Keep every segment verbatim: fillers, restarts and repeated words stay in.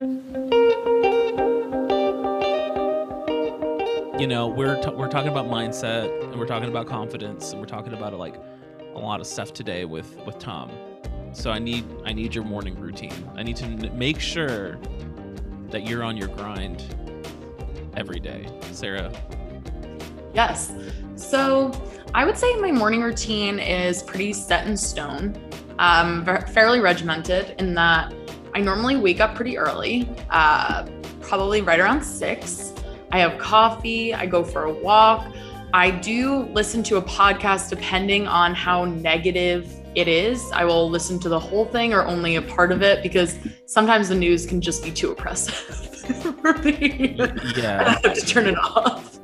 You know, we're t- we're talking about mindset, and we're talking about confidence, and we're talking about like a lot of stuff today with with Tom. So I need I need your morning routine. I need to n- make sure that you're on your grind every day. Sarah? Yes. So I would say my morning routine is pretty set in stone, um, fairly regimented in that I normally wake up pretty early, uh, probably right around six. I have coffee, I go for a walk. I do listen to a podcast depending on how negative it is. I will listen to the whole thing or only a part of it because sometimes the news can just be too oppressive for me. Yeah. I have to turn it off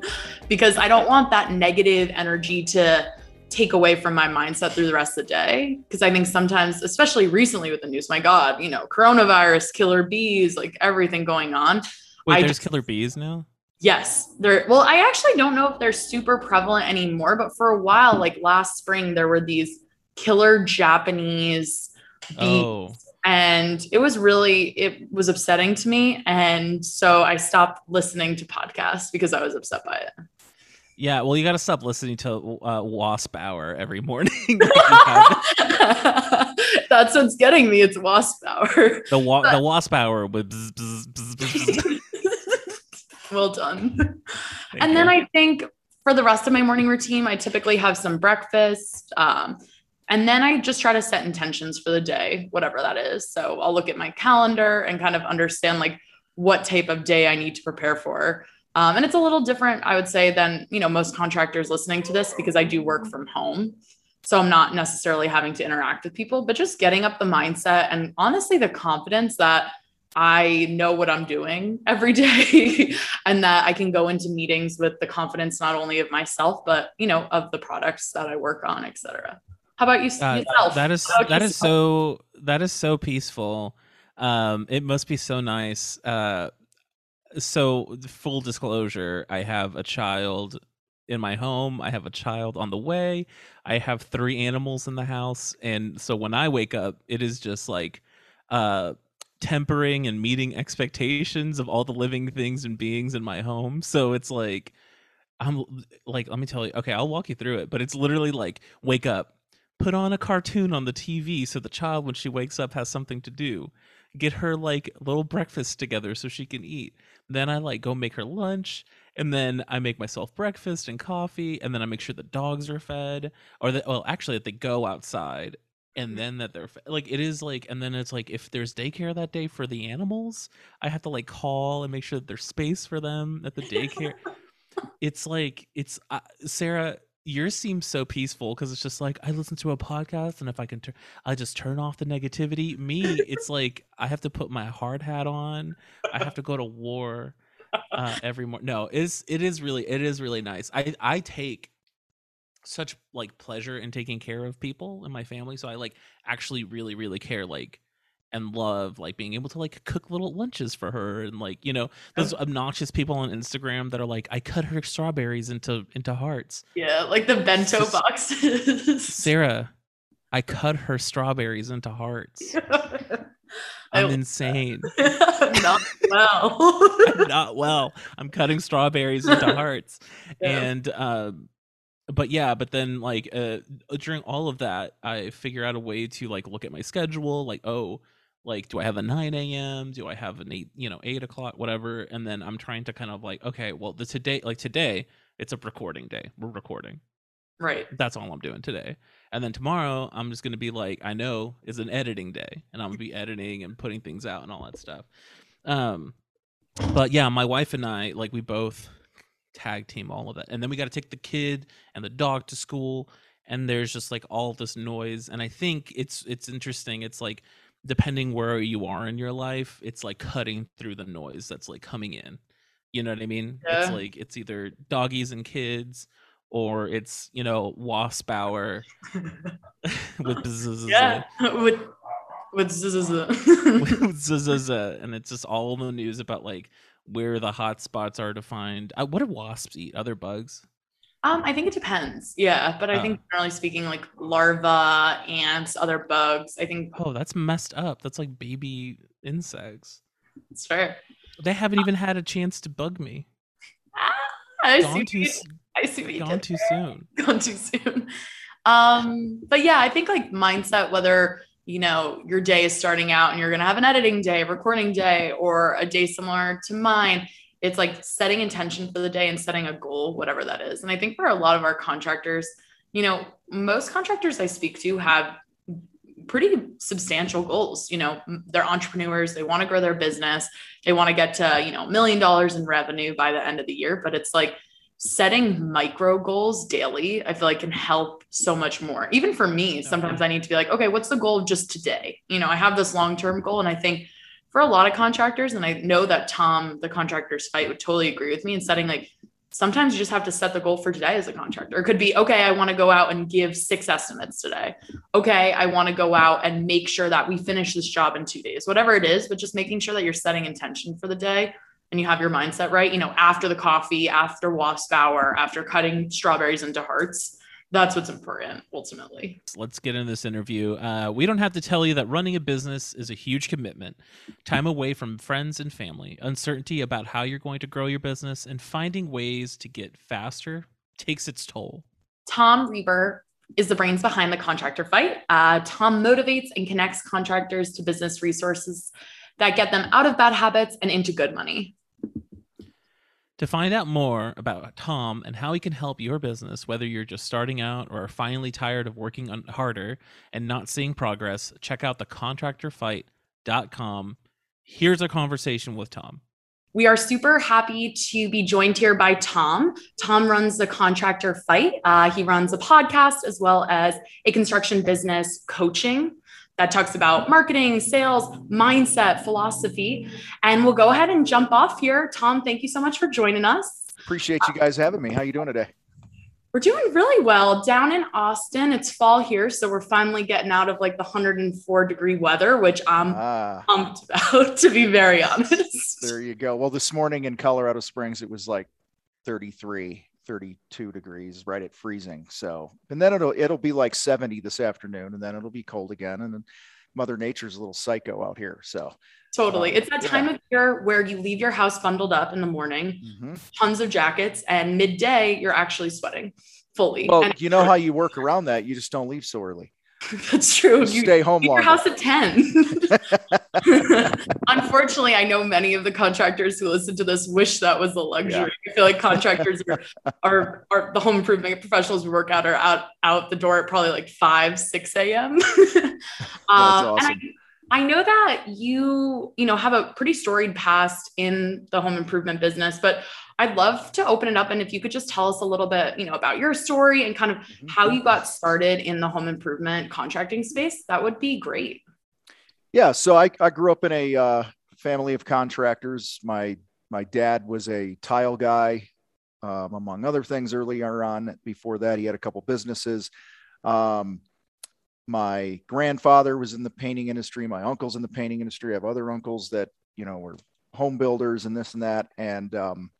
because I don't want that negative energy to take away from my mindset through the rest of the day. Because I think sometimes, especially recently with the news, my God, you know, coronavirus, killer bees, like everything going on. Wait, I there's just, killer bees now? Yes. They're, well, I actually don't know if they're super prevalent anymore, but for a while, like last spring, there were these killer Japanese bees. Oh. And it was really, it was upsetting to me. And so I stopped listening to podcasts because I was upset by it. Yeah, well, you got to stop listening to uh, Wasp Hour every morning. That's what's getting me. It's Wasp Hour. The, wa- but- the Wasp Hour with bzz, bzz, bzz, bzz. Well done. Thank and you. Then I think for the rest of my morning routine, I typically have some breakfast. Um, and then I just try to set intentions for the day, whatever that is. So I'll look at my calendar and kind of understand like what type of day I need to prepare for. Um, and it's a little different, I would say, than, you know, most contractors listening to this because I do work from home. So I'm not necessarily having to interact with people, but just getting up the mindset and honestly, the confidence that I know what I'm doing every day and that I can go into meetings with the confidence, not only of myself, but, you know, of the products that I work on, et cetera. How about you, uh, yourself? That is, that yourself? is so, that is so peaceful. Um, it must be so nice. Uh, so full disclosure, I have a child in my home. I have a child on the way. I have three animals in the house. And so when I wake up, it is just like, uh, tempering and meeting expectations of all the living things and beings in my home. So it's like, I'm like, let me tell you, okay, I'll walk you through it, but it's literally like, wake up, put on a cartoon on the T V so the child, when she wakes up, has something to do, get her like little breakfast together so she can eat. Then I like go make her lunch, and then I make myself breakfast and coffee, and then I make sure the dogs are fed, or that, well, actually that they go outside. And then that they're like, it is like, and then it's like, if there's daycare that day for the animals, I have to like call and make sure that there's space for them at the daycare. It's like, it's uh, Sarah, yours seems so peaceful. Cause it's just like, I listen to a podcast and if I can, tur- I just turn off the negativity. Me, it's like, I have to put my hard hat on. I have to go to war uh, every morning. No, it's, it is really, it is really nice. I, I take such like pleasure in taking care of people in my family, so I like actually really really care like and love like being able to like cook little lunches for her, and like, you know, those obnoxious people on Instagram that are like, I cut her strawberries into into hearts. Yeah, like the bento boxes. Sarah, I cut her strawberries into hearts. I'm insane. Not well. I'm not well. I'm cutting strawberries into hearts. Yeah. And um But yeah, but then like uh, during all of that, I figure out a way to like look at my schedule, like, oh, like, do I have a nine a.m.? Do I have an eight, you know, eight o'clock, whatever? And then I'm trying to kind of like, okay, well, the today, like today, it's a recording day. We're recording. Right. That's all I'm doing today. And then tomorrow, I'm just going to be like, I know is an editing day, and I'm going to be editing and putting things out and all that stuff. Um, But yeah, my wife and I, like we both tag team all of that, and then we got to take the kid and the dog to school, and there's just like all this noise. And I think it's it's interesting, it's like depending where you are in your life, it's like cutting through the noise that's like coming in, you know what I mean? Yeah. It's like it's either doggies and kids, or it's, you know, Wasp Hour with bzzz, yeah, with with bzzz, and it's just all the news about like where the hot spots are to find. Uh, what do wasps eat? Other bugs? Um, I think it depends. Yeah, but I oh. think generally speaking, like larvae, ants, other bugs. I think. Oh, that's messed up. That's like baby insects. It's fair. They haven't even had a chance to bug me. Ah, I gone see. Too, I see. What you gone too soon. Gone too soon. Um, but yeah, I think like mindset, whether you know your day is starting out and you're gonna have an editing day, a recording day, or a day similar to mine. It's like setting intention for the day and setting a goal, whatever that is. And I think for a lot of our contractors, you know, most contractors I speak to have pretty substantial goals. You know, they're entrepreneurs. They want to grow their business. They want to get to, you know, a million dollars in revenue by the end of the year. But it's like setting micro goals daily, I feel like can help so much more. Even for me, sometimes I need to be like, okay, what's the goal of just today? You know, I have this long-term goal. And I think for a lot of contractors, and I know that Tom, the Contractor's Fight, would totally agree with me in setting, like, sometimes you just have to set the goal for today as a contractor. It could be, okay, I want to go out and give six estimates today. Okay, I want to go out and make sure that we finish this job in two days, whatever it is, but just making sure that you're setting intention for the day and you have your mindset right. You know, after the coffee, after wasp hour, after cutting strawberries into hearts. That's what's important, ultimately. Let's get into this interview. Uh, we don't have to tell you that running a business is a huge commitment. Time away from friends and family, uncertainty about how you're going to grow your business, and finding ways to get faster takes its toll. Tom Reber is the brains behind the Contractor Fight. Uh, Tom motivates and connects contractors to business resources that get them out of bad habits and into good money. To find out more about Tom and how he can help your business, whether you're just starting out or are finally tired of working harder and not seeing progress, check out the contractor fight dot com. Here's a conversation with Tom. We are super happy to be joined here by Tom. Tom runs the Contractor Fight. Uh, he runs a podcast as well as a construction business coaching that talks about marketing, sales, mindset, philosophy. And we'll go ahead and jump off here. Tom, thank you so much for joining us. Appreciate you guys having me. How are you doing today? We're doing really well. Down in Austin, it's fall here. So we're finally getting out of like the one hundred four degree weather, which I'm ah. pumped about, to be very honest. There you go. Well, this morning in Colorado Springs, it was like thirty-three, thirty-two degrees, right at freezing. So, and then it'll, it'll be like seventy this afternoon, and then it'll be cold again. And then Mother Nature's a little psycho out here. So totally. Um, it's that time yeah. of year where you leave your house bundled up in the morning, mm-hmm. tons of jackets, and midday you're actually sweating fully. Well, and you know how you work around that. You just don't leave so early. That's true. You stay home longer. Your house at ten. Unfortunately, I know many of the contractors who listen to this wish that was a luxury. Yeah. I feel like contractors are, are, are the home improvement professionals who work out are out, out the door at probably like five, six a.m. um, awesome. I, I know that you, you know, have a pretty storied past in the home improvement business, but I'd love to open it up. And if you could just tell us a little bit, you know, about your story and kind of how you got started in the home improvement contracting space, that would be great. Yeah. So I, I grew up in a uh, family of contractors. My, my dad was a tile guy, um, among other things earlier on. Before that, he had a couple businesses. Um, my grandfather was in the painting industry. My uncle's in the painting industry. I have other uncles that, you know, were home builders and this and that. And, um,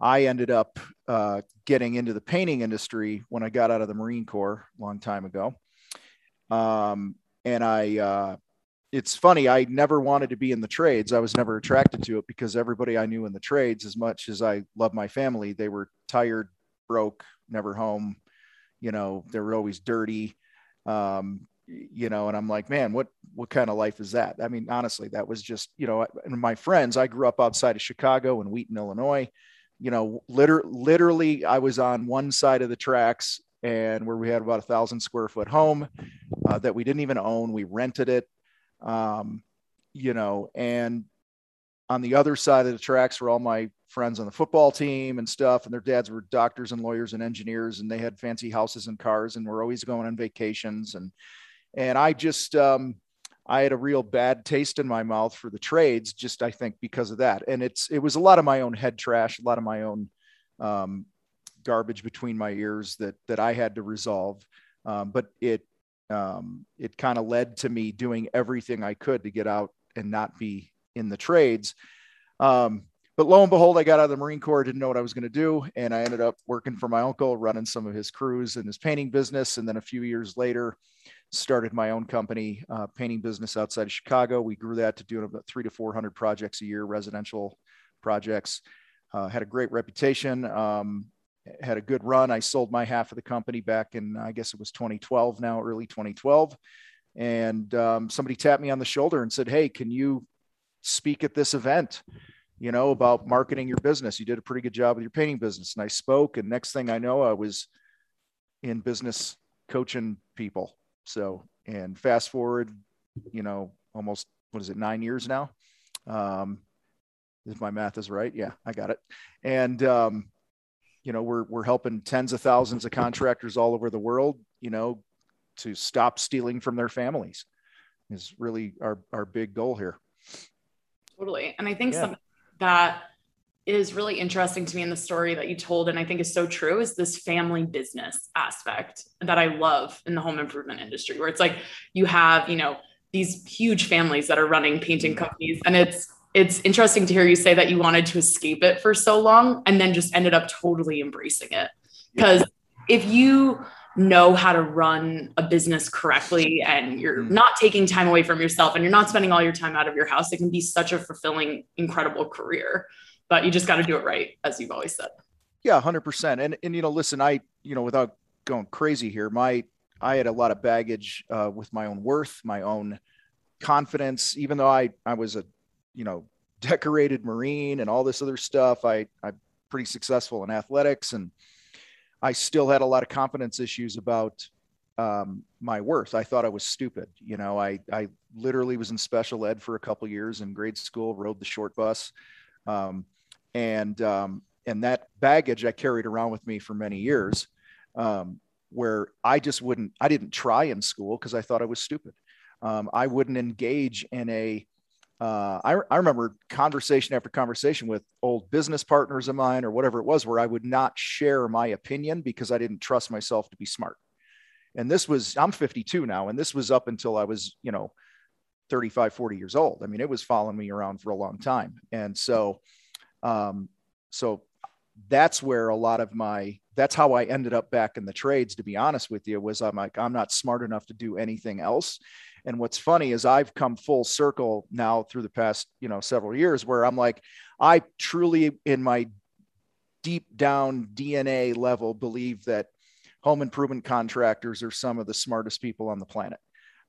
I ended up uh, getting into the painting industry when I got out of the Marine Corps a long time ago. Um, and I, uh, it's funny, I never wanted to be in the trades. I was never attracted to it because everybody I knew in the trades, as much as I love my family, they were tired, broke, never home. You know, they were always dirty, um, you know, and I'm like, man, what, what kind of life is that? I mean, honestly, that was just, you know, and my friends, I grew up outside of Chicago in Wheaton, Illinois. You know, liter- literally I was on one side of the tracks and where we had about a thousand square foot home uh, that we didn't even own. We rented it, um, you know, and on the other side of the tracks were all my friends on the football team and stuff. And their dads were doctors and lawyers and engineers, and they had fancy houses and cars and were always going on vacations. And, and I just, um, I had a real bad taste in my mouth for the trades, just, I think, because of that. And it's, it was a lot of my own head trash, a lot of my own um, garbage between my ears that, that I had to resolve. Um, but it, um, it kind of led to me doing everything I could to get out and not be in the trades. Um, but lo and behold, I got out of the Marine Corps, didn't know what I was going to do. And I ended up working for my uncle, running some of his crews and his painting business. And then a few years later, started my own company, uh, painting business outside of Chicago. We grew that to doing about three to four hundred projects a year, residential projects. Uh, had a great reputation, um, had a good run. I sold my half of the company back in, I guess it was twenty twelve now, early twenty twelve. And um, somebody tapped me on the shoulder and said, "Hey, can you speak at this event, you know, about marketing your business? You did a pretty good job with your painting business." And I spoke, and next thing I know, I was in business coaching people. So, and fast forward, you know, almost, what is it, nine years now? Um, if my math is right. Yeah, I got it. And, um, you know, we're, we're helping tens of thousands of contractors all over the world, you know, to stop stealing from their families is really our, our big goal here. Totally. And I think yeah. something that is really interesting to me in the story that you told, and I think is so true, is this family business aspect that I love in the home improvement industry, where it's like, you have, you know, these huge families that are running painting companies. And it's, it's interesting to hear you say that you wanted to escape it for so long and then just ended up totally embracing it. Because yeah. if you know how to run a business correctly and you're mm. not taking time away from yourself and you're not spending all your time out of your house, it can be such a fulfilling, incredible career, but you just got to do it right, as you've always said. Yeah, one hundred percent. And, and, you know, listen, I, you know, without going crazy here, my, I had a lot of baggage uh, with my own worth, my own confidence, even though I, I was a, you know, decorated Marine and all this other stuff. I, I'm pretty successful in athletics, and I still had a lot of confidence issues about um, my worth. I thought I was stupid. You know, I, I literally was in special ed for a couple of years in grade school, rode the short bus. Um, and, um, and that baggage I carried around with me for many years, um, where I just wouldn't, I didn't try in school because I thought I was stupid. Um, I wouldn't engage in a, Uh, I, I remember conversation after conversation with old business partners of mine or whatever it was, where I would not share my opinion because I didn't trust myself to be smart. And this was, I'm fifty-two now, and this was up until I was, you know, thirty-five, forty years old. I mean, it was following me around for a long time. And so, um, so that's where a lot of my, that's how I ended up back in the trades, to be honest with you, was I'm like, I'm not smart enough to do anything else. And what's funny is I've come full circle now through the past, you know, several years, where I'm like, I truly in my deep down D N A level believe that home improvement contractors are some of the smartest people on the planet.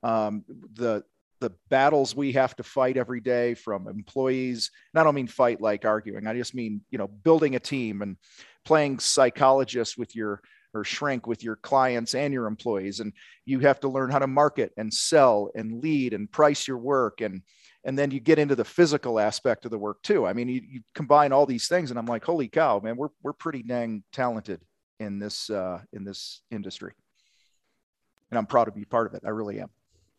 Um, the, the battles we have to fight every day from employees, and I don't mean fight like arguing. I just mean, you know, building a team and playing psychologist with your or shrink with your clients and your employees. And you have to learn how to market and sell and lead and price your work. And, and then you get into the physical aspect of the work too. I mean, you, you combine all these things, and I'm like, holy cow, man, we're, we're pretty dang talented in this, uh, in this industry. And I'm proud to be part of it. I really am.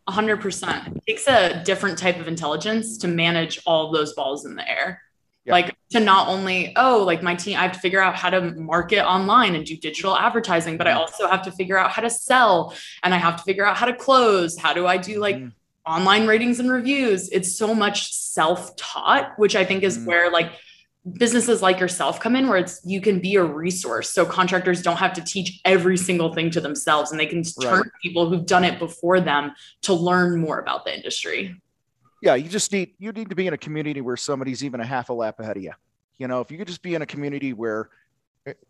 A hundred percent. It takes a different type of intelligence to manage all those balls in the air. Yeah. Like to not only, oh, like my team, I have to figure out how to market online and do digital advertising, but I also have to figure out how to sell, and I have to figure out how to close. How do I do like mm. online ratings and reviews? It's so much self-taught, which I think is mm. where like businesses like yourself come in, where it's, you can be a resource. So contractors don't have to teach every single thing to themselves, and they can right. turn to people who've done it before them to learn more about the industry. Yeah, you just need, you need to be in a community where somebody's even a half a lap ahead of you. You know, if you could just be in a community where,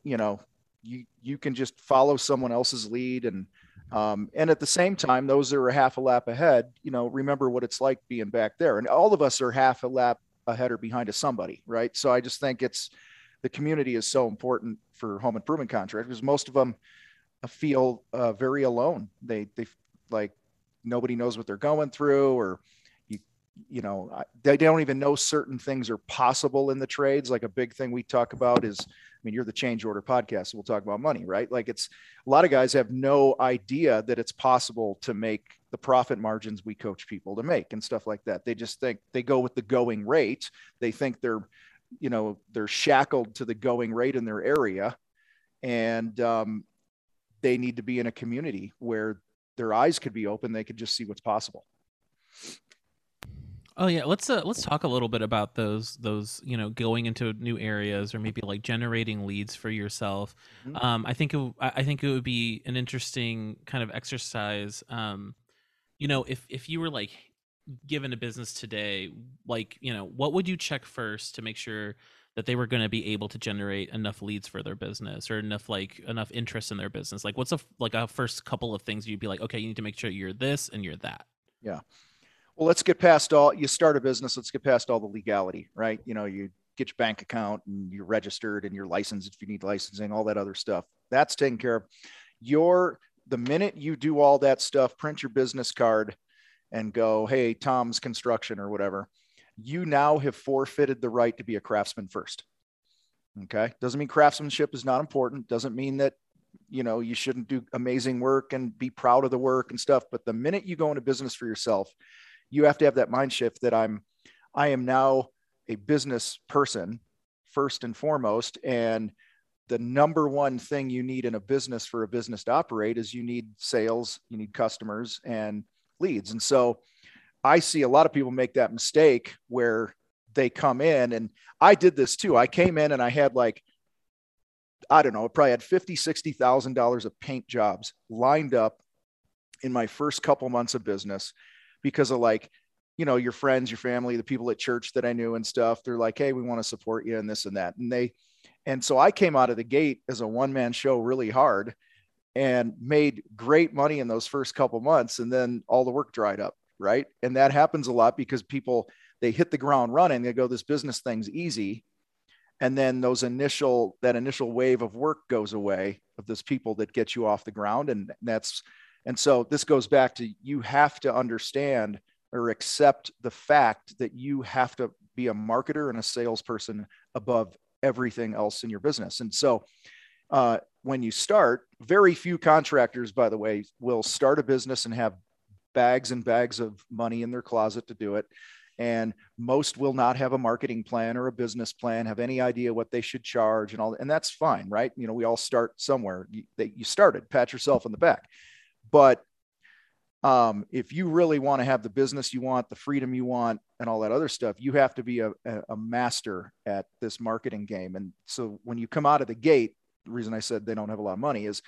you know, you, you can just follow someone else's lead. And, um, and at the same time, those that are a half a lap ahead, you know, remember what it's like being back there. And all of us are half a lap ahead or behind of somebody, right? So I just think it's, the community is so important for home improvement contractors. Most of them feel uh, very alone. They, they like, nobody knows what they're going through, or, you know, they don't even know certain things are possible in the trades. Like a big thing we talk about is, I mean, you're the Change Order podcast, so we'll talk about money, right? Like it's, a lot of guys have no idea that it's possible to make the profit margins we coach people to make and stuff like that. They just think they go with the going rate. They think they're, you know, they're shackled to the going rate in their area. And um, they need to be in a community where their eyes could be open. They could just see what's possible. Oh yeah, let's uh, let's talk a little bit about those those you know, going into new areas, or maybe like generating leads for yourself. Mm-hmm. Um, I think it, I think it would be an interesting kind of exercise um, you know, if if you were like given a business today, like, you know, what would you check first to make sure that they were going to be able to generate enough leads for their business or enough, like enough interest in their business? Like what's a, like a first couple of things you'd be like, okay, you need to make sure you're this and you're that. Yeah. Well, let's get past all, you start a business, let's get past all the legality, right? You know, you get your bank account and you're registered and you're licensed if you need licensing, all that other stuff. That's taken care of. Your, the minute you do all that stuff, print your business card and go, hey, Tom's Construction or whatever, you now have forfeited the right to be a craftsman first. Okay. Doesn't mean craftsmanship is not important. Doesn't mean that, you know, you shouldn't do amazing work and be proud of the work and stuff. But the minute you go into business for yourself, you have to have that mind shift that I'm, I am now a business person first and foremost. And the number one thing you need in a business for a business to operate is you need sales, you need customers and leads. And so I see a lot of people make that mistake where they come in, and I did this too. I came in and I had like, I don't know, probably had fifty, sixty thousand dollars of paint jobs lined up in my first couple months of business because of like, you know, your friends, your family, the people at church that I knew and stuff. They're like, hey, we want to support you and this and that. And they, and so I came out of the gate as a one-man show really hard and made great money in those first couple months. And then all the work dried up. Right. And that happens a lot because people, they hit the ground running. They go, this business thing's easy. And then those initial, that initial wave of work goes away of those people that get you off the ground. And that's, and so this goes back to, you have to understand or accept the fact that you have to be a marketer and a salesperson above everything else in your business. And so uh, when you start, very few contractors, by the way, will start a business and have bags and bags of money in their closet to do it. And most will not have a marketing plan or a business plan, have any idea what they should charge and all. And that's fine, right? You know, we all start somewhere. You, they, you started, pat yourself on the back. But um, if you really want to have the business you want, the freedom you want, and all that other stuff, you have to be a, a master at this marketing game. And so when you come out of the gate, the reason I said they don't have a lot of money is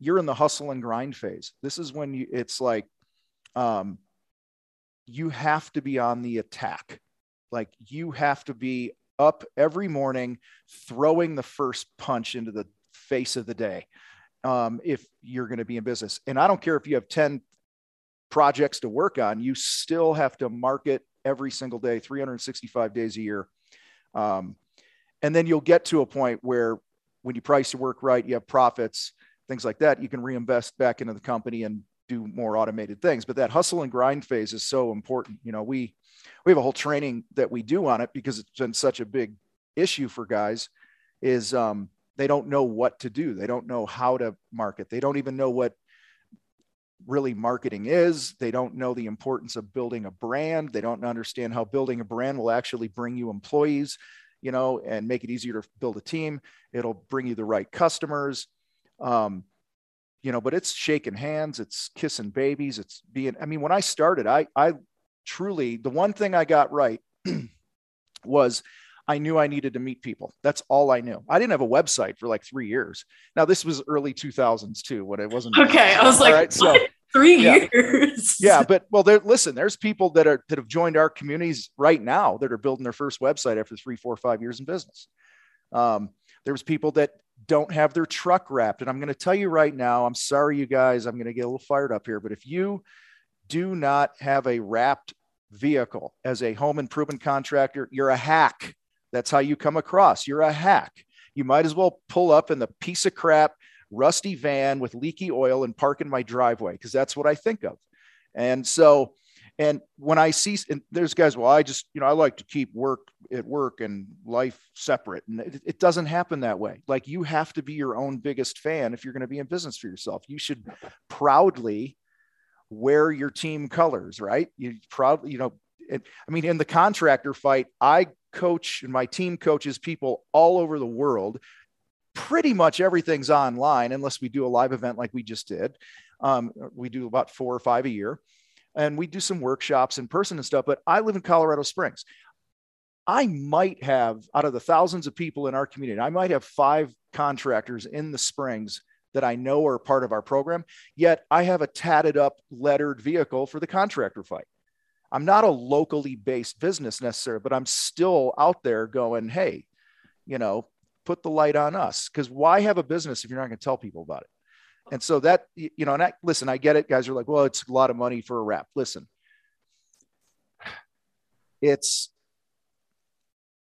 you're in the hustle and grind phase. This is when you, it's like, Um, you have to be on the attack. Like you have to be up every morning, throwing the first punch into the face of the day. Um, if you're going to be in business, and I don't care if you have ten projects to work on, you still have to market every single day, three hundred sixty-five days a year. Um, and then you'll get to a point where when you price your work right, you have profits, things like that. You can reinvest back into the company and do more automated things, but that hustle and grind phase is so important. You know, we, we have a whole training that we do on it because it's been such a big issue for guys is um, they don't know what to do. They don't know how to market. They don't even know what really marketing is. They don't know the importance of building a brand. They don't understand how building a brand will actually bring you employees, you know, and make it easier to build a team. It'll bring you the right customers. Um, You know, but it's shaking hands, it's kissing babies, it's being, I mean, when I started, I, I truly, the one thing I got right was I knew I needed to meet people. That's all I knew. I didn't have a website for like three years. Now this was early two thousands too, when it wasn't. Okay. I was like, right? So, three yeah. years. Yeah. But well, there, listen, there's people that are, that have joined our communities right now that are building their first website after three, four, five years in business. Um, there was people that don't have their truck wrapped. And I'm going to tell you right now, I'm sorry, you guys, I'm going to get a little fired up here, but if you do not have a wrapped vehicle as a home improvement contractor, you're a hack. That's how you come across. You're a hack. You might as well pull up in the piece of crap, rusty van with leaky oil and park in my driveway. Cause that's what I think of. And so, and when I see, and there's guys, well, I just, you know, I like to keep work at work and life separate. And it, it doesn't happen that way. Like you have to be your own biggest fan. If you're going to be in business for yourself, you should proudly wear your team colors, right? You proudly, you know, it, I mean, in the contractor fight, I coach and my team coaches people all over the world. Pretty much everything's online, unless we do a live event like we just did. Um, we do about four or five a year. And we do some workshops in person and stuff, but I live in Colorado Springs. I might have, out of the thousands of people in our community, I might have five contractors in the Springs that I know are part of our program, yet I have a tatted up lettered vehicle for the contractor fight. I'm not a locally based business necessarily, but I'm still out there going, hey, you know, put the light on us, because why have a business if you're not going to tell people about it? And so that, you know, and I, listen, I get it. Guys are like, well, it's a lot of money for a wrap. Listen, it's,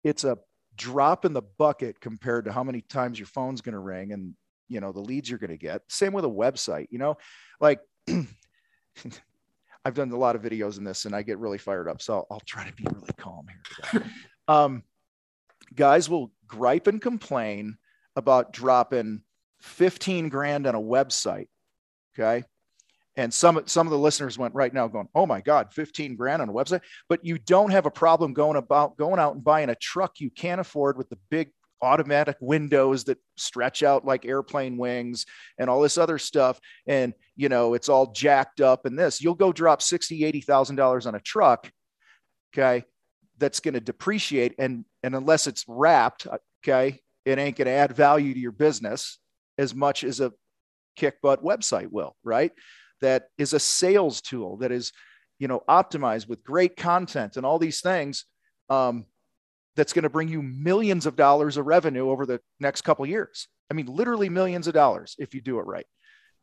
it's a drop in the bucket compared to how many times your phone's going to ring and, you know, the leads you're going to get. Same with a website, you know, like I've done a lot of videos in this and I get really fired up. So I'll, I'll try to be really calm here. um, guys will gripe and complain about dropping fifteen grand on a website. Okay. And some, some of the listeners went right now going, oh my God, fifteen grand on a website, but you don't have a problem going about going out and buying a truck you can't afford with the big automatic windows that stretch out like airplane wings and all this other stuff. And, you know, it's all jacked up and this, you'll go drop sixty, eighty thousand dollars on a truck. Okay. That's going to depreciate. And, and unless it's wrapped, okay, it ain't going to add value to your business as much as a kick butt website will, right? That is a sales tool that is, you know, optimized with great content and all these things. Um, that's going to bring you millions of dollars of revenue over the next couple of years. I mean, literally millions of dollars if you do it right.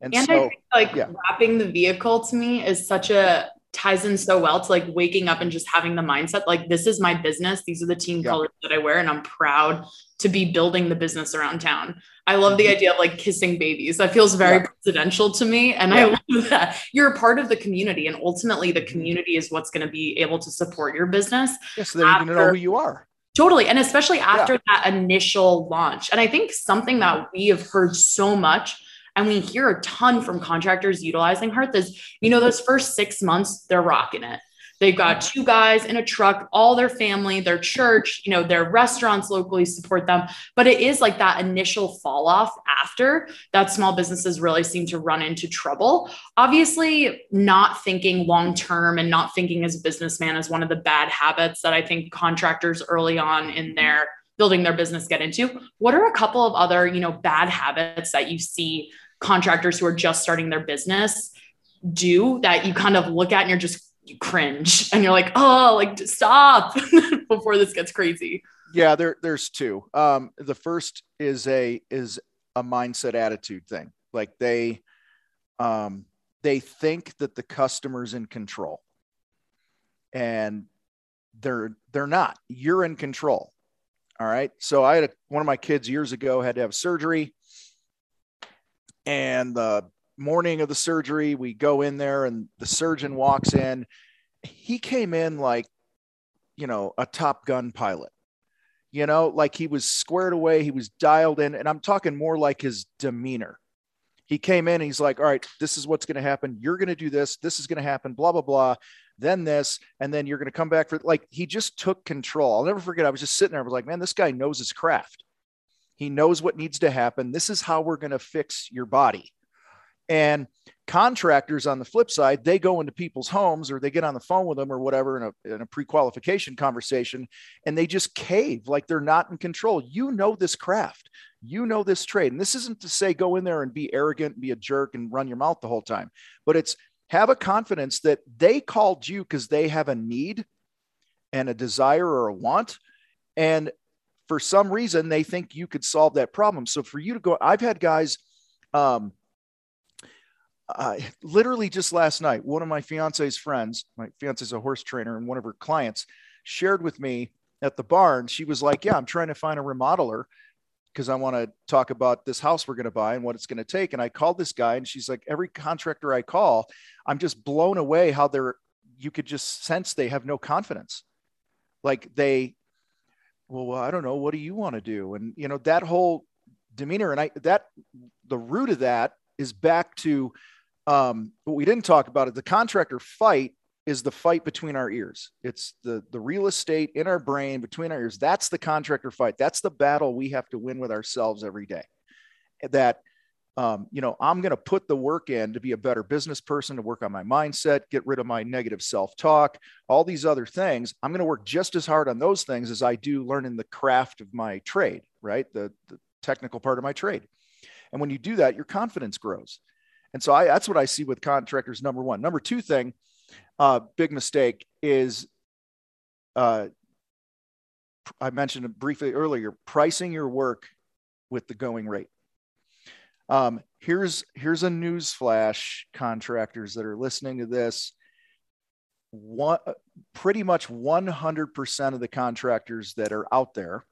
And, and so, I think like yeah. wrapping the vehicle to me is such a ties in so well to like waking up and just having the mindset, like this is my business. These are the team yeah. colors that I wear. And I'm proud to be building the business around town. I love the idea of like kissing babies. That feels very yeah. presidential to me. And yeah. I love that you're a part of the community and ultimately the community is what's going to be able to support your business. Yeah, so they're after- going to know who you are. Totally. And especially after yeah. that initial launch. And I think something that we have heard so much and we hear a ton from contractors utilizing Hearth is, you know, those first six months, they're rocking it. They've got two guys in a truck, all their family, their church, you know, their restaurants locally support them. But it is like that initial fall off after that small businesses really seem to run into trouble. Obviously, not thinking long term and not thinking as a businessman is one of the bad habits that I think contractors early on in their building their business get into. What are a couple of other, you know, bad habits that you see contractors who are just starting their business do that you kind of look at and you're just you cringe and you're like, oh, like stop before this gets crazy. Yeah, there, there's two. Um, the first is a, is a mindset attitude thing. Like they, um, they think that the customer's in control and they're, they're not, you're in control. All right. So I had a, one of my kids years ago had to have surgery, and the morning of the surgery, we go in there and the surgeon walks in. He came in like, you know, a Top Gun pilot, you know, like he was squared away. He was dialed in, and I'm talking more like his demeanor. He came in and he's like, all right, this is what's going to happen. You're going to do this. This is going to happen, blah, blah, blah. Then this, and then you're going to come back for like, he just took control. I'll never forget. I was just sitting there. I was like, man, this guy knows his craft. He knows what needs to happen. This is how we're going to fix your body. And contractors on the flip side, they go into people's homes or they get on the phone with them or whatever in a, in a pre-qualification conversation, and they just cave like they're not in control. You know this craft. You know this trade. And this isn't to say go in there and be arrogant and be a jerk and run your mouth the whole time, but it's have a confidence that they called you because they have a need and a desire or a want. And for some reason, they think you could solve that problem. So for you to go, I've had guys, um, uh, literally just last night, one of my fiance's friends, my fiance's a horse trainer, and one of her clients shared with me at the barn. She was like, yeah, I'm trying to find a remodeler, because I want to talk about this house we're going to buy and what it's going to take. And I called this guy, and she's like, every contractor I call, I'm just blown away how they're, you could just sense they have no confidence. Like they, well, I don't know. What do you want to do? And you know, that whole demeanor. And I, that the root of that is back to um, what we didn't talk about it. The contractor fight is the fight between our ears. It's the, the real estate in our brain between our ears. That's the contractor fight. That's the battle we have to win with ourselves every day. That, um, you know, I'm going to put the work in to be a better business person, to work on my mindset, get rid of my negative self-talk, all these other things. I'm going to work just as hard on those things as I do learning the craft of my trade, right? The, the technical part of my trade. And when you do that, your confidence grows. And so I, that's what I see with contractors. Number one. Number two thing, uh, big mistake is, uh, I mentioned it briefly earlier, pricing your work with the going rate. Um, here's, here's a news flash, contractors that are listening to this. One, pretty much one hundred percent of the contractors that are out there,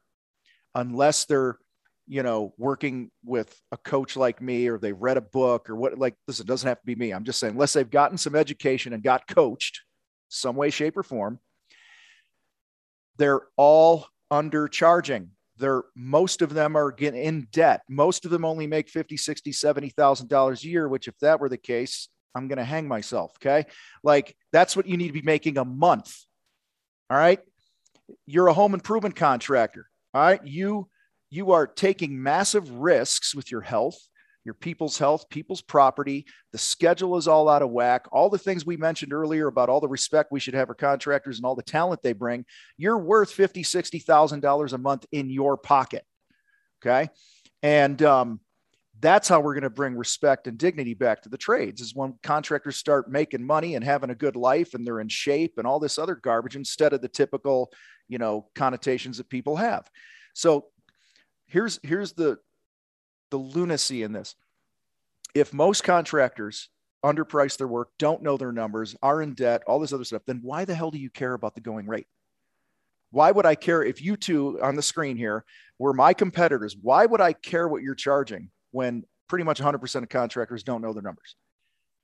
unless they're, you know, working with a coach like me, or they read a book or what, like, listen, it doesn't have to be me. I'm just saying, unless they've gotten some education and got coached some way, shape, or form, they're all undercharging. They're, most of them are getting in debt. Most of them only make fifty, sixty, seventy thousand dollars a year, which if that were the case, I'm going to hang myself. Okay. Like, that's what you need to be making a month. All right. You're a home improvement contractor. All right. You, you are taking massive risks with your health, your people's health, people's property. The schedule is all out of whack. All the things we mentioned earlier about all the respect we should have for contractors and all the talent they bring. You're worth fifty, sixty thousand dollars a month in your pocket. Okay. And, um, that's how we're going to bring respect and dignity back to the trades, is when contractors start making money and having a good life and they're in shape and all this other garbage, instead of the typical, you know, connotations that people have. So here's, here's the, the lunacy in this. If most contractors underprice their work, don't know their numbers, are in debt, all this other stuff, then why the hell do you care about the going rate? Why would I care if you two on the screen here were my competitors? Why would I care what you're charging when pretty much one hundred percent of contractors don't know their numbers?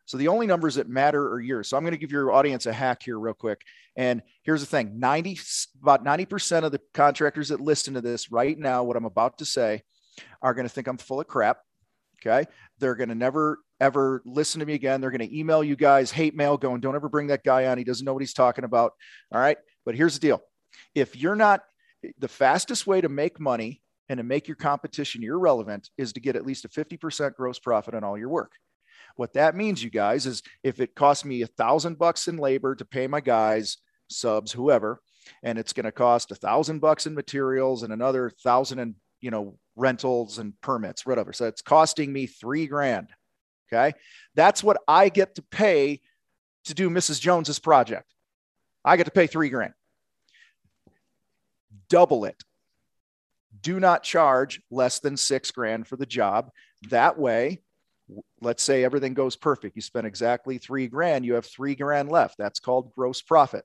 So the only numbers that matter are yours. So I'm going to give your audience a hack here real quick. And here's the thing, ninety, about ninety percent of the contractors that listen to this right now, what I'm about to say, are going to think I'm full of crap. Okay. They're going to never, ever listen to me again. They're going to email you guys hate mail going, don't ever bring that guy on. He doesn't know what he's talking about. All right. But here's the deal. If you're not, the fastest way to make money and to make your competition irrelevant is to get at least a fifty percent gross profit on all your work. What that means, you guys, is if it costs me a thousand bucks in labor to pay my guys, subs, whoever, and it's going to cost a thousand bucks in materials and another thousand in, you know, rentals and permits, whatever. So it's costing me three grand. Okay. That's what I get to pay to do Missus Jones's project. I get to pay three grand. Double it. Do not charge less than six grand for the job. That way, let's say everything goes perfect. You spend exactly three grand. You have three grand left. That's called gross profit.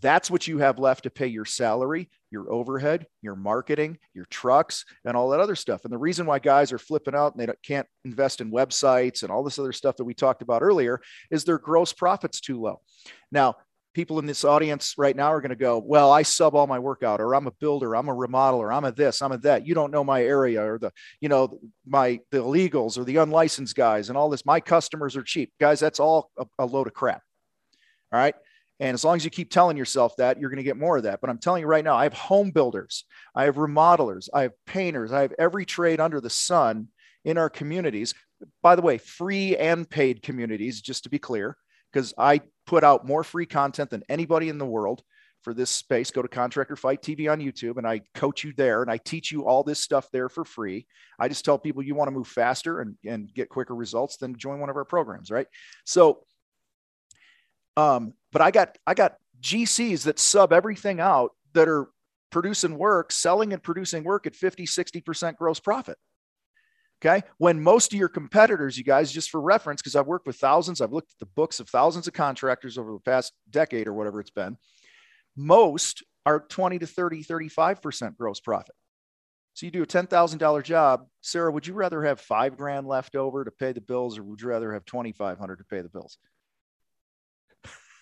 That's what you have left to pay your salary, your overhead, your marketing, your trucks, and all that other stuff. And the reason why guys are flipping out and they can't invest in websites and all this other stuff that we talked about earlier is their gross profit's too low. Now, people in this audience right now are going to go, well, I sub all my work out, or I'm a builder, I'm a remodeler, I'm a this, I'm a that. You don't know my area, or the, you know, my, the illegals or the unlicensed guys and all this. My customers are cheap. Guys, that's all a, a load of crap. All right. And as long as you keep telling yourself that, you're going to get more of that. But I'm telling you right now, I have home builders, I have remodelers, I have painters, I have every trade under the sun in our communities. By the way, free and paid communities, just to be clear, because I put out more free content than anybody in the world for this space. Go to Contractor Fight T V on YouTube, and I coach you there, and I teach you all this stuff there for free. I just tell people, you want to move faster and, and get quicker results, then join one of our programs, right? So, um, but I got, I got G Cs that sub everything out that are producing work, selling and producing work at fifty, sixty percent gross profit. Okay. When most of your competitors, you guys, just for reference, because I've worked with thousands, I've looked at the books of thousands of contractors over the past decade or whatever it's been, most are twenty to thirty, thirty-five percent gross profit. So you do a ten thousand dollars job. Sarah, would you rather have five grand left over to pay the bills, or would you rather have twenty-five hundred to pay the bills?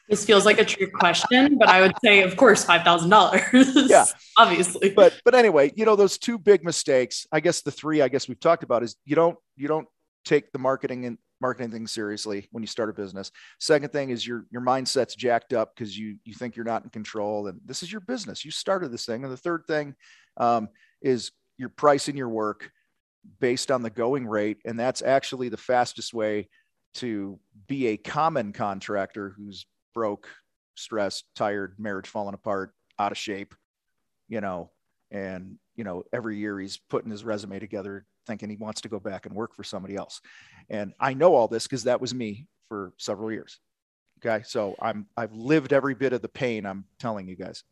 This feels like a trick question, but I would say, of course, five thousand dollars. Yeah, obviously. But, but anyway, you know, those two big mistakes, I guess the three, I guess we've talked about, is you don't, you don't take the marketing and marketing thing seriously when you start a business. Second thing is your, your mindset's jacked up because you, you think you're not in control, and this is your business. You started this thing. And the third thing um, is you're pricing your work based on the going rate. And that's actually the fastest way to be a common contractor who's broke, stressed, tired, marriage falling apart, out of shape, you know, and, you know, every year he's putting his resume together thinking he wants to go back and work for somebody else. And I know all this because that was me for several years. Okay. So I'm, I've lived every bit of the pain I'm telling you guys.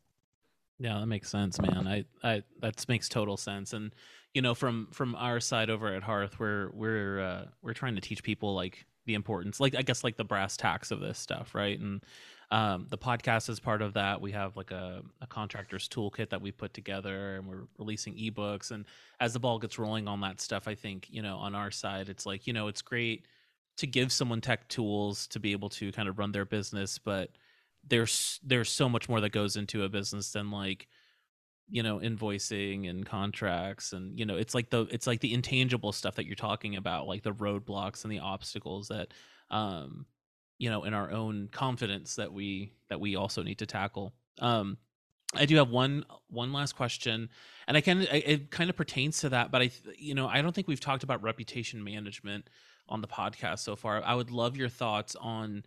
Yeah, that makes sense, man. I, I, that makes total sense. And, you know, from, from our side over at Hearth, we're, we're, uh, we're trying to teach people like the importance, like, I guess, like the brass tacks of this stuff. Right. And, um, the podcast is part of that. We have like a, a contractor's toolkit that we put together, and we're releasing eBooks. And as the ball gets rolling on that stuff, I think, you know, on our side, it's like, you know, it's great to give someone tech tools to be able to kind of run their business, but there's, there's so much more that goes into a business than like, you know, invoicing and contracts. And, you know, it's like the, it's like the intangible stuff that you're talking about, like the roadblocks and the obstacles that, um, you know, in our own confidence that we, that we also need to tackle. Um, I do have one, one last question, and I can, I, it kind of pertains to that, but I, you know, I don't think we've talked about reputation management on the podcast so far. I would love your thoughts on,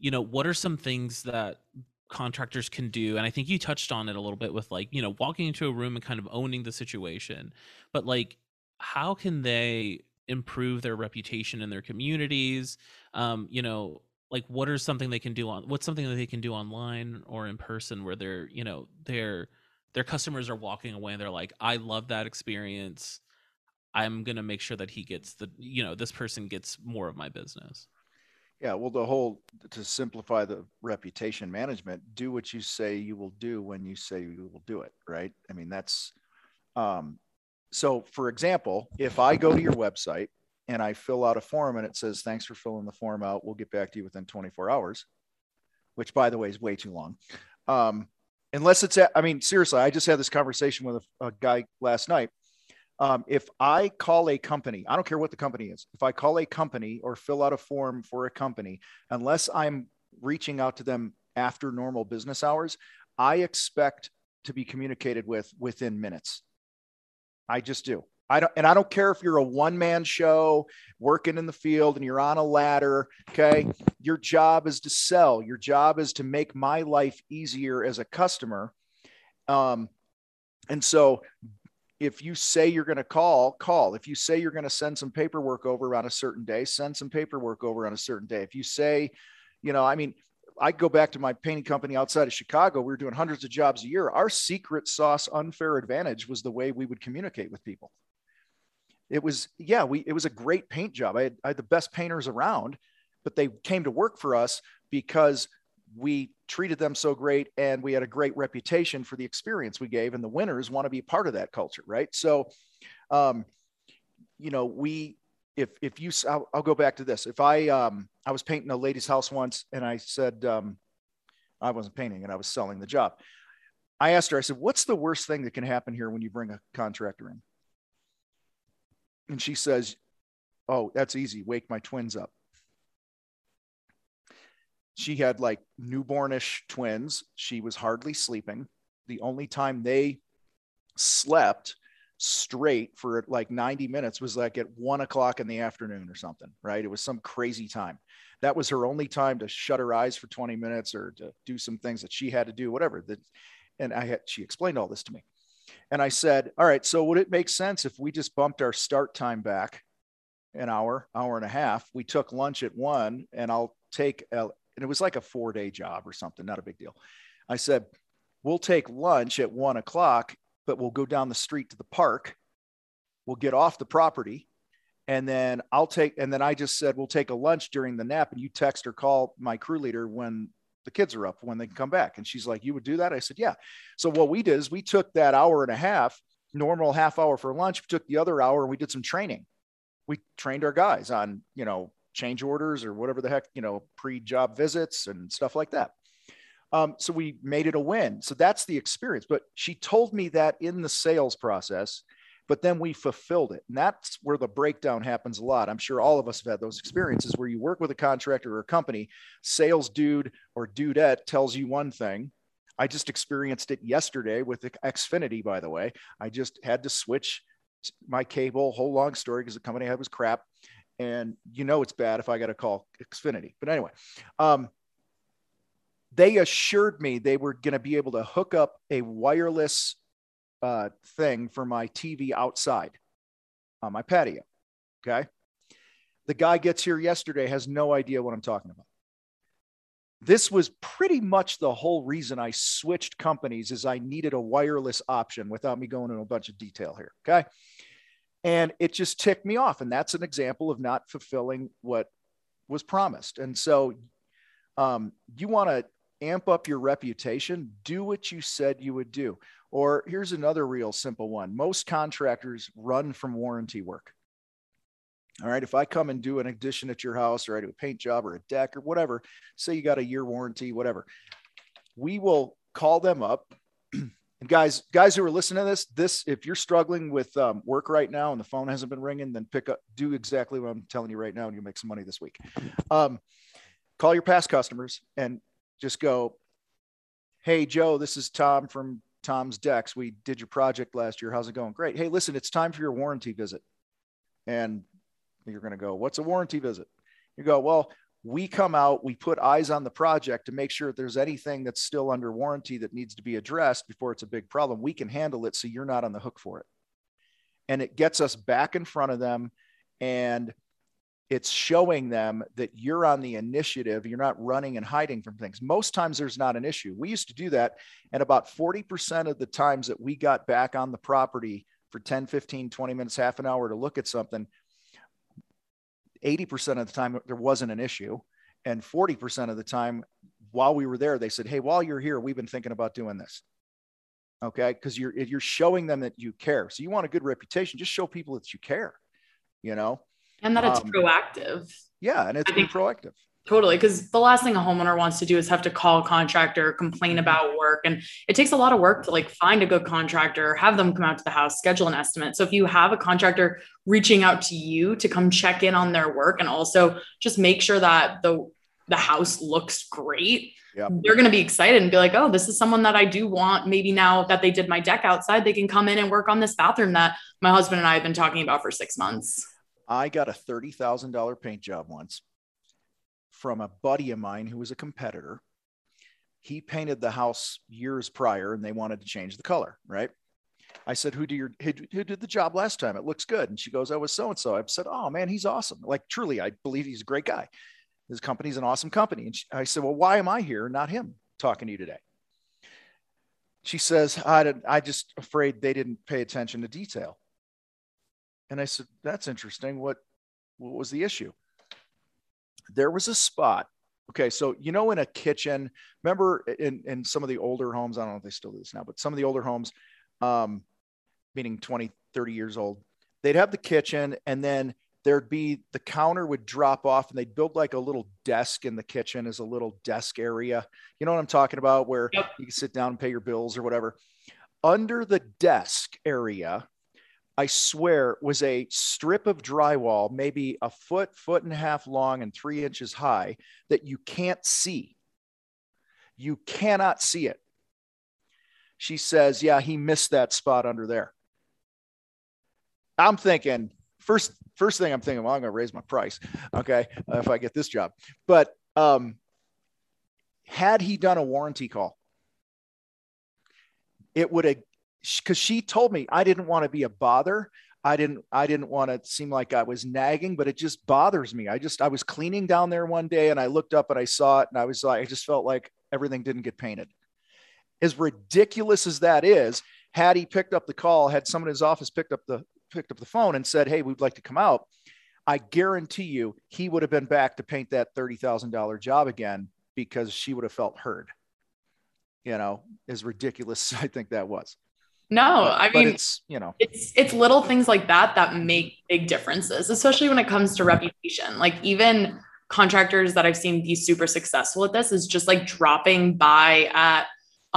you know, what are some things that contractors can do? And I think you touched on it a little bit with like, you know, walking into a room and kind of owning the situation, but like, how can they improve their reputation in their communities? Um, you know, like what are something they can do on, what's something that they can do online or in person where they're, you know, their, their customers are walking away and they're like, I love that experience. I'm going to make sure that he gets the, you know, this person gets more of my business. Yeah. Well, the whole, to simplify the reputation management, do what you say you will do when you say you will do it. Right. I mean, that's, um, so for example, if I go to your website and I fill out a form and it says, thanks for filling the form out, we'll get back to you within twenty-four hours, which by the way is way too long. Um, unless it's, a, I mean, seriously, I just had this conversation with a, a guy last night. Um, if I call a company, I don't care what the company is. If I call a company or fill out a form for a company, unless I'm reaching out to them after normal business hours, I expect to be communicated with within minutes. I just do. I don't, and I don't care if you're a one-man show working in the field and you're on a ladder. Okay. Your job is to sell. Your job is to make my life easier as a customer. Um, and so if you say you're going to call, call. If you say you're going to send some paperwork over on a certain day, send some paperwork over on a certain day. If you say, you know, I mean, I go back to my painting company outside of Chicago. We were doing hundreds of jobs a year. Our secret sauce unfair advantage was the way we would communicate with people. It was, yeah, we, it was a great paint job. I had, I had the best painters around, but they came to work for us because we treated them so great and we had a great reputation for the experience we gave, and the winners want to be part of that culture. Right. So, um, you know, we, if, if you, I'll, I'll go back to this. If I, um, I was painting a lady's house once, and I said, um, I wasn't painting and I was selling the job. I asked her, I said, what's the worst thing that can happen here when you bring a contractor in? And she says, oh, that's easy. Wake my twins up. She had like newbornish twins. She was hardly sleeping. The only time they slept straight for like ninety minutes was like at one o'clock in the afternoon or something, right? It was some crazy time. That was her only time to shut her eyes for twenty minutes or to do some things that she had to do, whatever. And I had, she explained all this to me. And I said, all right, so would it make sense if we just bumped our start time back an hour, hour and a half? We took lunch at one, and I'll take a, and it was like a four day job or something, not a big deal. I said, we'll take lunch at one o'clock, but we'll go down the street to the park. We'll get off the property. And then I'll take, and then I just said, we'll take a lunch during the nap, and you text or call my crew leader when the kids are up, when they can come back. And she's like, you would do that? I said, yeah. So what we did is we took that hour and a half, normal half hour for lunch, we took the other hour and we did some training. We trained our guys on, you know, change orders or whatever the heck, you know, pre-job visits and stuff like that. Um, so we made it a win. So that's the experience. But she told me that in the sales process, but then we fulfilled it. And that's where the breakdown happens a lot. I'm sure all of us have had those experiences where you work with a contractor or a company, sales dude or dudette tells you one thing. I just experienced it yesterday with Xfinity, by the way. I just had to switch my cable, whole long story, because the company I had was crap. And you know, it's bad if I got to call Xfinity. But anyway, um, they assured me they were going to be able to hook up a wireless Uh, thing for my T V outside on my patio. Okay. The guy gets here yesterday, has no idea what I'm talking about. This was pretty much the whole reason I switched companies, is I needed a wireless option without me going into a bunch of detail here. Okay. And it just ticked me off. And that's an example of not fulfilling what was promised. And so um, you want to amp up your reputation, do what you said you would do. Or here's another real simple one. Most contractors run from warranty work. All right. If I come and do an addition at your house, or I do a paint job or a deck or whatever, say you got a year warranty, whatever, we will call them up. And guys, guys who are listening to this, this, if you're struggling with um, work right now and the phone hasn't been ringing, then pick up, do exactly what I'm telling you right now, and you'll make some money this week. Um, call your past customers and just go, "Hey Joe, this is Tom from Tom's Decks. We did your project last year. How's it going?" "Great. Hey, listen, it's time for your warranty visit." And you're going to go, "What's a warranty visit?" You go, "Well, we come out, we put eyes on the project to make sure if there's anything that's still under warranty that needs to be addressed before it's a big problem, we can handle it so you're not on the hook for it." And it gets us back in front of them, and it's showing them that you're on the initiative. You're not running and hiding from things. Most times there's not an issue. We used to do that, and about forty percent of the times that we got back on the property for ten, fifteen, twenty minutes, half an hour to look at something, eighty percent of the time there wasn't an issue. And forty percent of the time while we were there, they said, "Hey, while you're here, we've been thinking about doing this." Okay. Because you're, you're showing them that you care. So you want a good reputation, just show people that you care, you know? And that it's um, proactive. Yeah. And it's I think, proactive. Totally. Because the last thing a homeowner wants to do is have to call a contractor, complain about work. And it takes a lot of work to like find a good contractor, have them come out to the house, schedule an estimate. So if you have a contractor reaching out to you to come check in on their work, and also just make sure that the, the house looks great, yep, they're going to be excited and be like, "Oh, this is someone that I do want. Maybe now that they did my deck outside, they can come in and work on this bathroom that my husband and I have been talking about for six months. I got a thirty thousand dollars paint job once from a buddy of mine who was a competitor. He painted the house years prior and they wanted to change the color, right? I said, who, do your, who, who did the job last time? It looks good." And she goes, "I was so-and-so." I said, "Oh man, he's awesome. Like truly, I believe he's a great guy. His company's an awesome company." And she, I said, "Well, why am I here, not him, talking to you today?" She says, I didn't, I just afraid they didn't pay attention to detail." And I said, "That's interesting. What, what was the issue?" There was a spot. Okay. So, you know, in a kitchen, remember in, in some of the older homes, I don't know if they still do this now, but some of the older homes, um, meaning twenty, thirty years old, they'd have the kitchen, and then there'd be the counter would drop off, and they'd build like a little desk in the kitchen as a little desk area. You know what I'm talking about? Where yep. you can sit down and pay your bills or whatever. Under the desk area, I swear, was a strip of drywall, maybe a foot, foot and a half long and three inches high, that you can't see. You cannot see it. She says, "Yeah, he missed that spot under there." I'm thinking, first, first thing I'm thinking, well, I'm going to raise my price. Okay. Uh, if I get this job. But um, had he done a warranty call, it would have, because she told me I didn't want to be a bother. I didn't, I didn't want to seem like I was nagging, but it just bothers me. I just, I was cleaning down there one day and I looked up and I saw it, and I was like, I just felt like everything didn't get painted. As ridiculous as that is, had he picked up the call, had someone in his office picked up the, picked up the phone and said, "Hey, we'd like to come out," I guarantee you, he would have been back to paint that thirty thousand dollars job again, because she would have felt heard, you know, as ridiculous as I think that was. No, I mean, it's, you know, it's, it's little things like that that make big differences, especially when it comes to reputation. Like even contractors that I've seen be super successful at this is just like dropping by at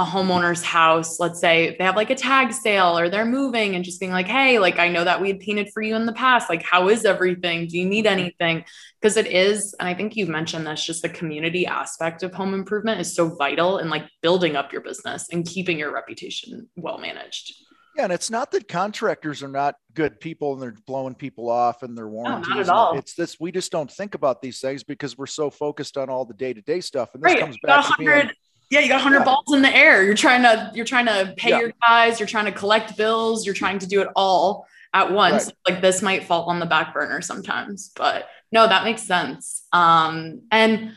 a homeowner's house. Let's say they have like a tag sale or they're moving, and just being like, "Hey, like, I know that we had painted for you in the past. Like, how is everything? Do you need anything?" Because it is, and I think you've mentioned this, just the community aspect of home improvement is so vital in like building up your business and keeping your reputation well managed. Yeah. And it's not that contractors are not good people and they're blowing people off and their warranties. No, not at all. It's this, we just don't think about these things because we're so focused on all the day-to-day stuff. And this right. comes back to being, yeah, you got a hundred yeah. balls in the air. You're trying to, you're trying to pay yeah. your guys. You're trying to collect bills. You're trying to do it all. at once. Right. Like this might fall on the back burner sometimes, but no, that makes sense. Um, and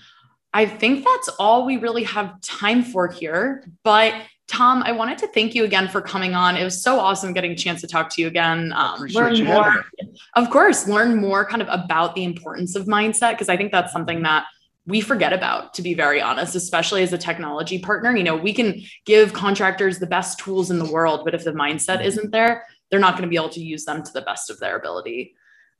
I think that's all we really have time for here, but Tom, I wanted to thank you again for coming on. It was so awesome getting a chance to talk to you again. Um, learn more, of course, learn more kind of about the importance of mindset, because I think that's something that we forget about, to be very honest, especially as a technology partner. You know, we can give contractors the best tools in the world, but if the mindset isn't there, they're not going to be able to use them to the best of their ability.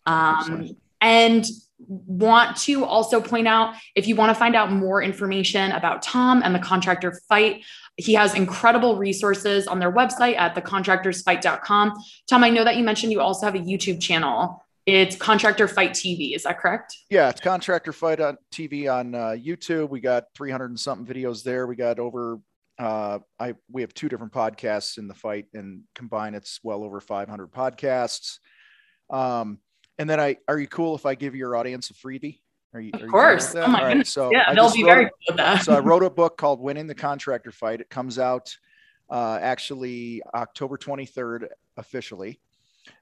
Um, and want to also point out, if you want to find out more information about Tom and the Contractor Fight, he has incredible resources on their website at the contractors fight dot com. Tom, I know that you mentioned you also have a YouTube channel. It's Contractor Fight T V. Is that correct? Yeah, it's Contractor Fight on T V on uh, YouTube. We got three hundred and something videos there. We got over, uh, I we have two different podcasts in the fight, and combined it's well over five hundred podcasts. Um, and then I, are you cool if I give your audience a freebie? Are you, of are course. You oh my right, so yeah, they'll be very good with that. So I wrote a book called Winning the Contractor Fight. It comes out uh, actually October twenty-third officially.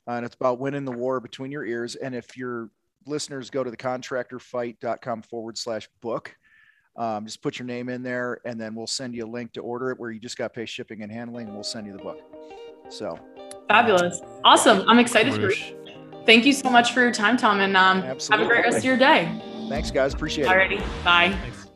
Uh, and it's about winning the war between your ears. And if your listeners go to thecontractorfight.com forward slash book, um, just put your name in there, and then we'll send you a link to order it, where you just got to pay shipping and handling, and we'll send you the book. So fabulous. Awesome. I'm excited for you. Thank you so much for your time, Tom. And um, have a great rest of your day. Thanks, guys. Appreciate it. Alrighty. Bye. Thanks.